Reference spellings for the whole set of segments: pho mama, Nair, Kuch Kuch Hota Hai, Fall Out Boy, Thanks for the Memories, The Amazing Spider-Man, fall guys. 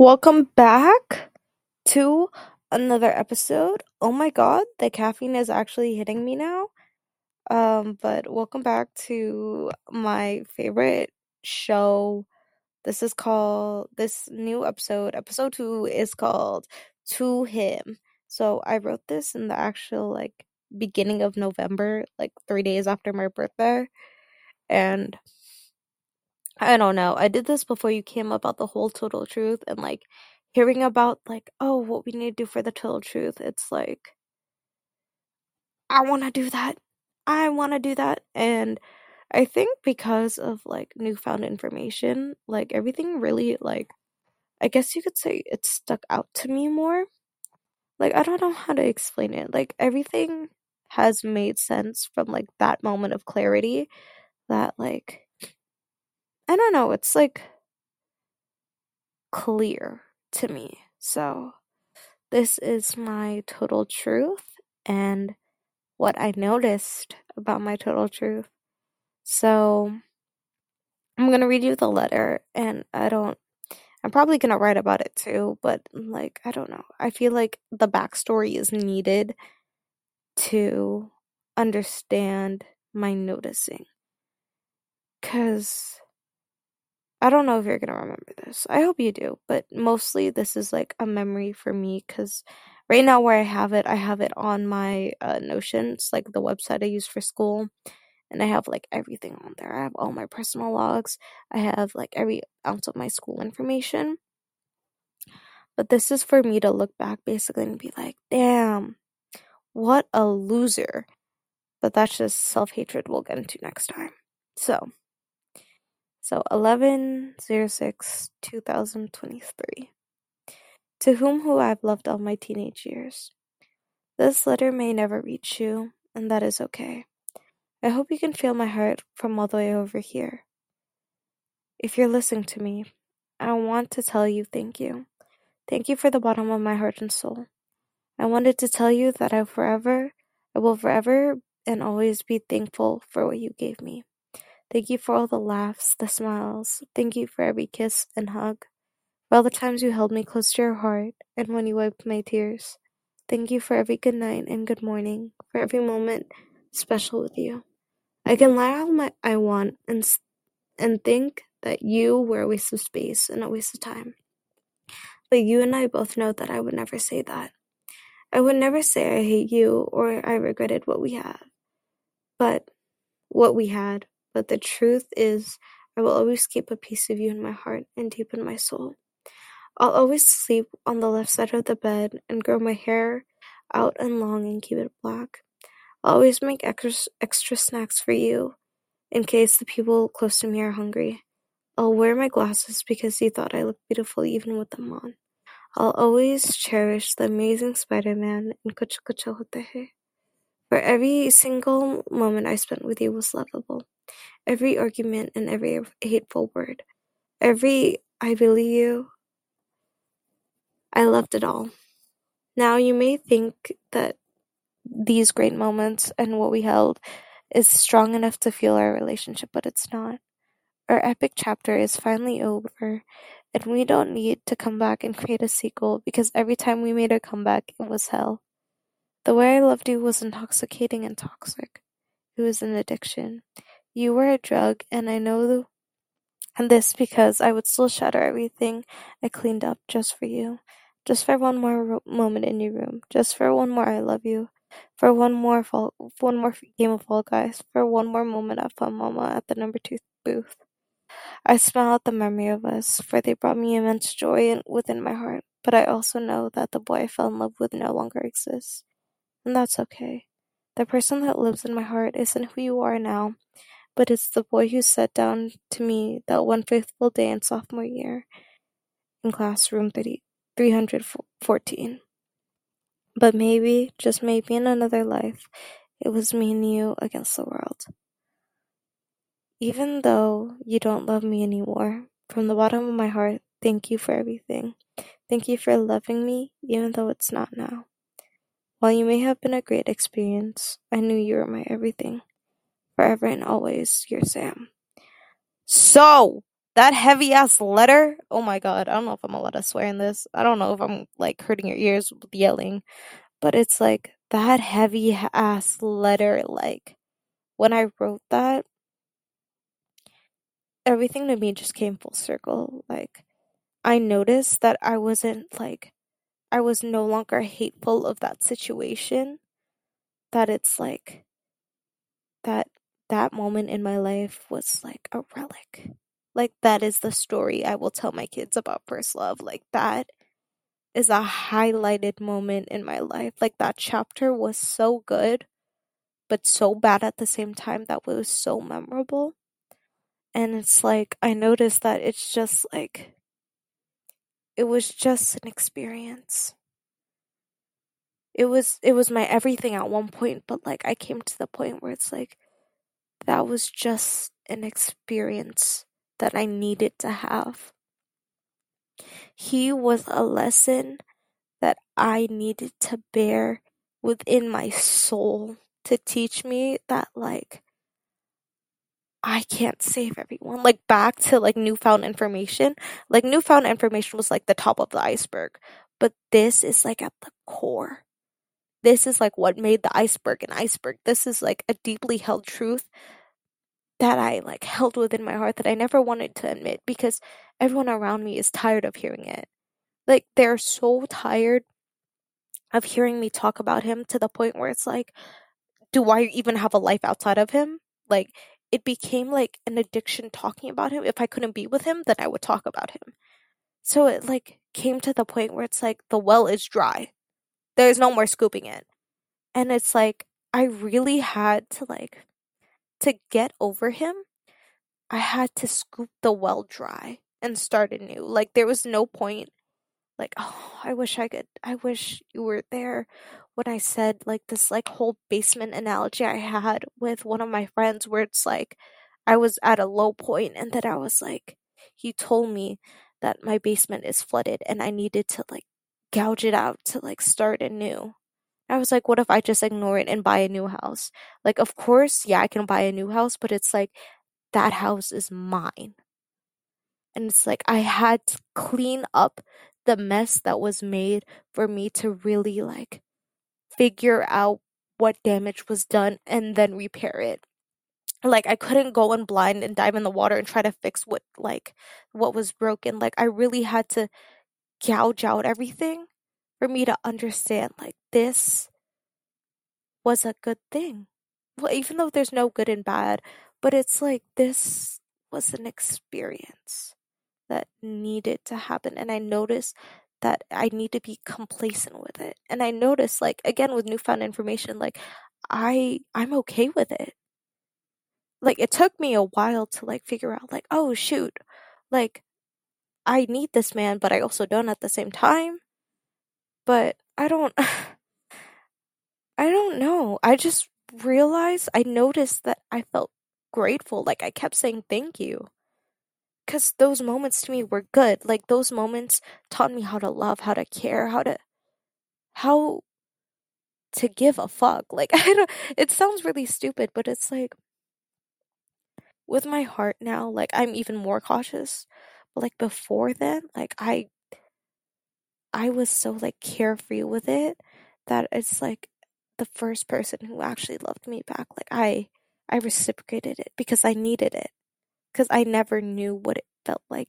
Welcome back to another episode. Oh my god, the caffeine is actually hitting me now. But welcome back to my favorite show. This new episode 2 is called To Him. So I wrote this in the actual beginning of November, 3 days after my birthday. And I don't know. I did this before you came about the whole total truth and hearing about what we need to do for the total truth. It's I want to do that. I want to do that. And I think because of newfound information, everything really I guess you could say it stuck out to me more. I don't know how to explain it. Everything has made sense from that moment of clarity that I don't know, it's clear to me. So this is my total truth and what I noticed about my total truth. So I'm going to read you the letter, and I'm probably going to write about it too, but I don't know. I feel the backstory is needed to understand my noticing. 'Cause I don't know if you're going to remember this. I hope you do, but mostly this is a memory for me because right now where I have it on my Notion. It's the website I use for school, and I have everything on there. I have all my personal logs. I have every ounce of my school information. But this is for me to look back basically and be damn, what a loser. But that's just self-hatred we'll get into next time. So 11/06/2023. To whom who I've loved all my teenage years. This letter may never reach you, and that is okay. I hope you can feel my heart from all the way over here. If you're listening to me, I want to tell you thank you. Thank you for the bottom of my heart and soul. I wanted to tell you that I will forever and always be thankful for what you gave me. Thank you for all the laughs, the smiles. Thank you for every kiss and hug. For all the times you held me close to your heart and when you wiped my tears. Thank you for every good night and good morning, for every moment special with you. I can lie all I want and think that you were a waste of space and a waste of time. But you and I both know that I would never say that. I would never say I hate you or I regretted what we had. But the truth is, I will always keep a piece of you in my heart and deep in my soul. I'll always sleep on the left side of the bed and grow my hair out and long and keep it black. I'll always make extra snacks for you in case the people close to me are hungry. I'll wear my glasses because you thought I looked beautiful even with them on. I'll always cherish The Amazing Spider-Man and Kuch Kuch Hota Hai. For every single moment I spent with you was lovable. Every argument and every hateful word. Every I believe you. I loved it all. Now you may think that these great moments and what we held is strong enough to fuel our relationship, but it's not. Our epic chapter is finally over, and we don't need to come back and create a sequel because every time we made a comeback, it was hell. The way I loved you was intoxicating and toxic. It was an addiction. You were a drug, and I know this because I would still shatter everything I cleaned up just for you. Just for one more moment in your room. Just for one more I love you. For one more game of Fall Guys. For one more moment at Pho Mama at the number 2 booth. I smile at the memory of us, for they brought me immense joy within my heart. But I also know that the boy I fell in love with no longer exists. And that's okay. The person that lives in my heart isn't who you are now, but it's the boy who sat down to me that one faithful day in sophomore year in classroom 314. But maybe, just maybe in another life, it was me and you against the world. Even though you don't love me anymore, from the bottom of my heart, thank you for everything. Thank you for loving me, even though it's not now. While you may have been a great experience, I knew you were my everything. Forever and always, your Sam. So, That heavy ass letter. Oh my god, I don't know if I'm allowed to swear in this. I don't know if I'm like hurting your ears with yelling, but it's like that heavy ass letter. Like when I wrote that, everything to me just came full circle. Like I noticed that I wasn't like, I was no longer hateful of that situation. That it's like that moment in my life was like a relic. Like that is the story I will tell my kids about first love. Like that is a highlighted moment in my life. Like that chapter was so good, but so bad at the same time, that was so memorable. And it's like, I noticed that it's just like, it was just an experience. It was my everything at one point, but like I came to the point where it's like, that was just an experience that I needed to have. He was a lesson that I needed to bear within my soul to teach me that like, I can't save everyone. Like back to like newfound information. Like newfound information was like the top of the iceberg, but this is like at the core. This is like what made the iceberg an iceberg. This is like a deeply held truth that I like held within my heart that I never wanted to admit because everyone around me is tired of hearing it. Like they're so tired of hearing me talk about him to the point where it's like, do I even have a life outside of him? Like it became like an addiction talking about him. If I couldn't be with him, then I would talk about him. So it like came to the point where it's like the well is dry. There's no more scooping it. And it's like, I really had to like, to get over him, I had to scoop the well dry and start anew. Like there was no point like, oh, I wish you were there when I said like this like whole basement analogy I had with one of my friends where it's like, I was at a low point and then I was like, he told me that my basement is flooded and I needed to like gouge it out to like start anew. I was like, what if I just ignore it and buy a new house? Like, of course, yeah, I can buy a new house, but it's like, that house is mine. And it's like, I had to clean up the mess that was made for me to really like figure out what damage was done and then repair it. Like, I couldn't go in blind and dive in the water and try to fix what was broken. Like, I really had to gouge out everything for me to understand, like, this was a good thing. Well, even though there's no good and bad, but it's like, this was an experience that needed to happen. And I noticed that I need to be complacent with it. And I noticed, like, again, with newfound information, like, I'm okay with it. Like, it took me a while to, like, figure out, like, oh, shoot, like, I need this man, but I also don't at the same time. But I don't know. I just realized, I noticed that I felt grateful. Like I kept saying thank you. Because those moments to me were good. Like those moments taught me how to love, how to care, how to give a fuck. Like it sounds really stupid, but it's like with my heart now, like I'm even more cautious. But like before then, like I was so, like, carefree with it that it's, like, the first person who actually loved me back. Like, I reciprocated it because I needed it. Because I never knew what it felt like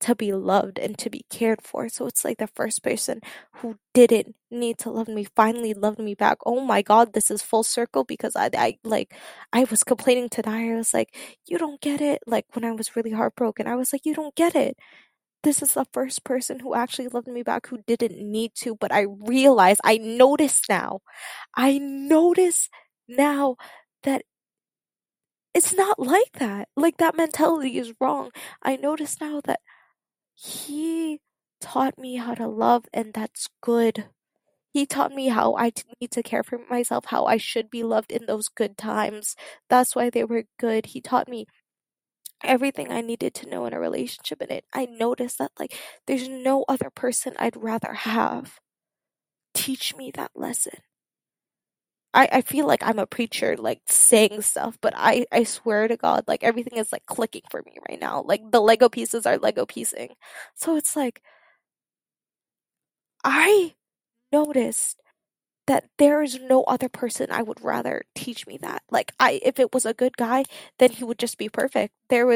to be loved and to be cared for. So it's, like, the first person who didn't need to love me finally loved me back. Oh, my God, this is full circle because I was complaining to Nair. I was like, you don't get it. Like, when I was really heartbroken, I was like, you don't get it. This is the first person who actually loved me back who didn't need to, but I realize, I notice now that it's not like that. Like, that mentality is wrong. I notice now that he taught me how to love, and that's good. He taught me how I need to care for myself, how I should be loved in those good times. That's why they were good. He taught me everything I needed to know in a relationship, and I noticed that like there's no other person I'd rather have teach me that lesson. I feel like I'm a preacher, like saying stuff, but I swear to God, like everything is like clicking for me right now. Like the Lego pieces are Lego piecing. So it's like, I noticed that there is no other person I would rather teach me that. Like if it was a good guy, then he would just be perfect. Then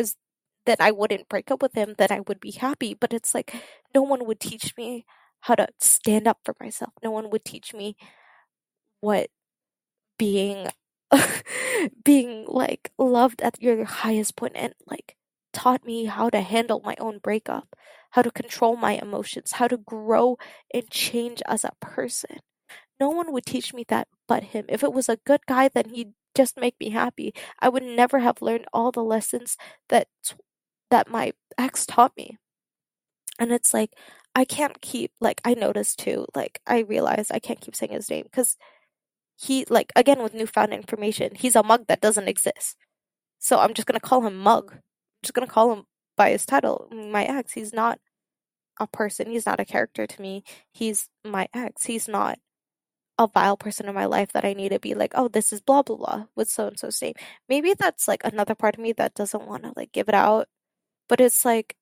I wouldn't break up with him, then I would be happy. But it's like, no one would teach me how to stand up for myself. No one would teach me what being like loved at your highest point and like taught me how to handle my own breakup, how to control my emotions, how to grow and change as a person. No one would teach me that but him. If it was a good guy, then he'd just make me happy. I would never have learned all the lessons that my ex taught me. And it's like, I can't keep, like, I noticed too, like, I realized I can't keep saying his name because he, like, again, with newfound information, he's a mug that doesn't exist. So I'm just going to call him Mug. I'm just going to call him by his title, my ex. He's not a person. He's not a character to me. He's my ex. He's not a vile person in my life that I need to be like, oh, this is blah, blah, blah with so-and-so's name. Maybe that's like another part of me that doesn't want to like give it out. But it's like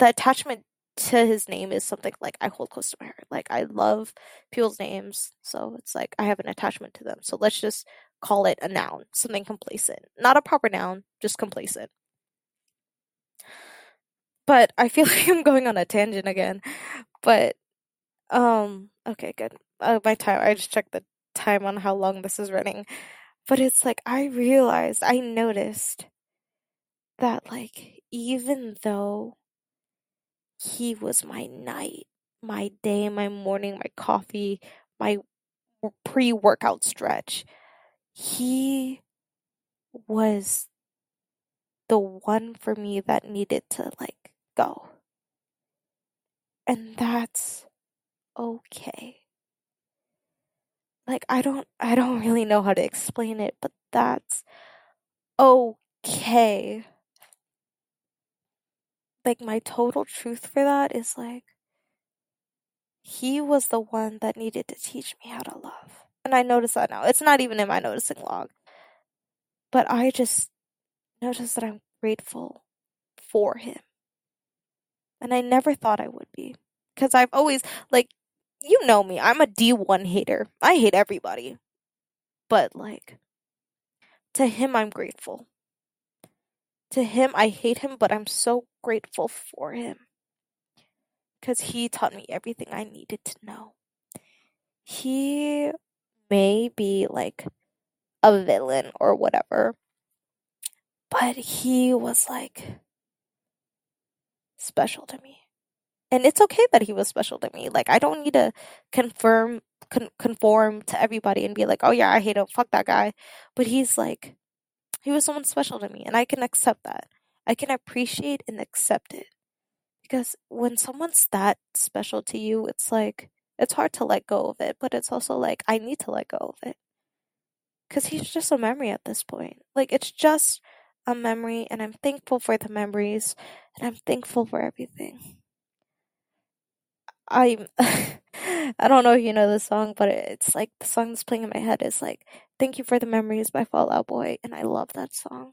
the attachment to his name is something like I hold close to my heart. Like I love people's names. So it's like I have an attachment to them. So let's just call it a noun, something complacent, not a proper noun, just complacent. But I feel like I'm going on a tangent again, but okay, good. My time, I just checked the time on how long this is running. But it's like, I noticed that, like, even though he was my night, my day, my morning, my coffee, my pre-workout stretch, he was the one for me that needed to, like, go. And that's okay. Like, I don't really know how to explain it, but that's okay. Like, my total truth for that is, like, he was the one that needed to teach me how to love. And I notice that now. It's not even in my noticing log. But I just noticed that I'm grateful for him. And I never thought I would be. Because I've always, like, you know me, I'm a D1 hater. I hate everybody. But, like, to him, I'm grateful. To him, I hate him, but I'm so grateful for him. Because he taught me everything I needed to know. He may be, like, a villain or whatever. But he was, like, special to me. And it's okay that he was special to me. Like, I don't need to conform to everybody and be like, oh, yeah, I hate him. Fuck that guy. But he's like, he was someone special to me. And I can accept that. I can appreciate and accept it. Because when someone's that special to you, it's like, it's hard to let go of it. But it's also like, I need to let go of it. Because he's just a memory at this point. Like, it's just a memory. And I'm thankful for the memories. And I'm thankful for everything. I don't know if you know this song, but it's like the song that's playing in my head is like "Thank You for the Memories" by Fall Out Boy, and I love that song.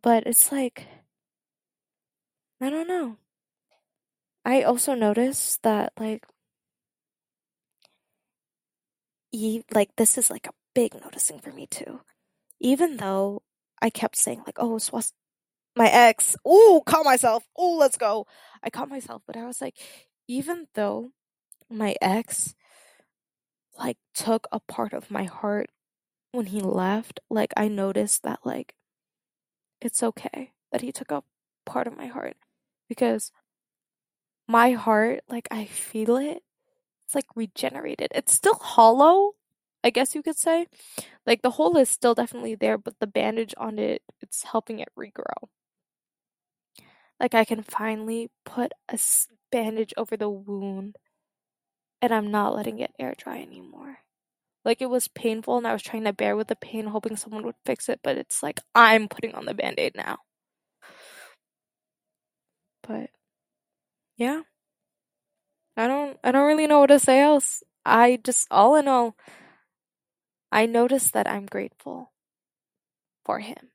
But it's like, I don't know. I also noticed that like this is like a big noticing for me too. Even though I kept saying like, "Oh, my ex," "Ooh, caught myself," "Ooh, let's go," I caught myself, but I was like, even though my ex, like, took a part of my heart when he left, like, I noticed that, like, it's okay that he took a part of my heart. Because my heart, like, I feel it. It's, like, regenerated. It's still hollow, I guess you could say. Like, the hole is still definitely there, but the bandage on it, it's helping it regrow. Like, I can finally put a bandage over the wound, and I'm not letting it air dry anymore. Like, it was painful, and I was trying to bear with the pain, hoping someone would fix it, but it's like, I'm putting on the Band-Aid now. But, yeah. I don't really know what to say else. I just, all in all, I notice that I'm grateful for him.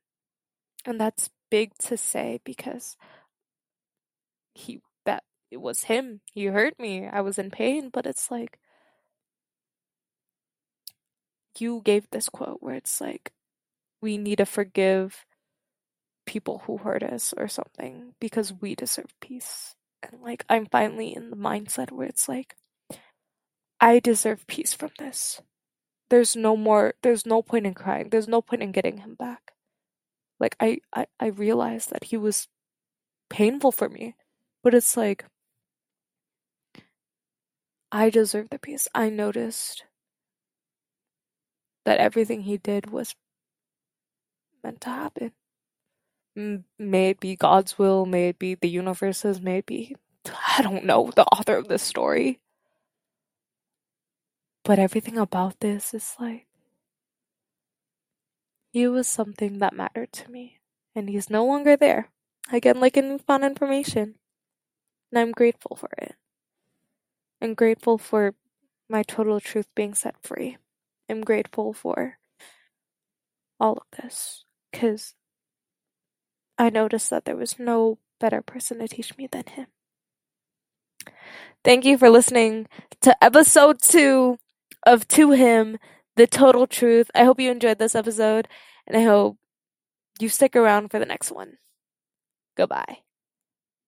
And that's big to say because it was him. He hurt me. I was in pain, but it's like, you gave this quote where it's like, we need to forgive people who hurt us or something because we deserve peace. And like, I'm finally in the mindset where it's like, I deserve peace from this. There's no point in crying. There's no point in getting him back. Like, I realized that he was painful for me, but it's like, I deserve the peace. I noticed that everything he did was meant to happen. May it be God's will, may it be the universe's, may it be, I don't know, the author of this story. But everything about this is like, he was something that mattered to me, and he's no longer there. I get like any fun information, and I'm grateful for it. I'm grateful for my total truth being set free. I'm grateful for all of this, because I noticed that there was no better person to teach me than him. Thank you for listening to episode 2 of To Him, The Total Truth. I hope you enjoyed this episode, and I hope you stick around for the next one. Goodbye.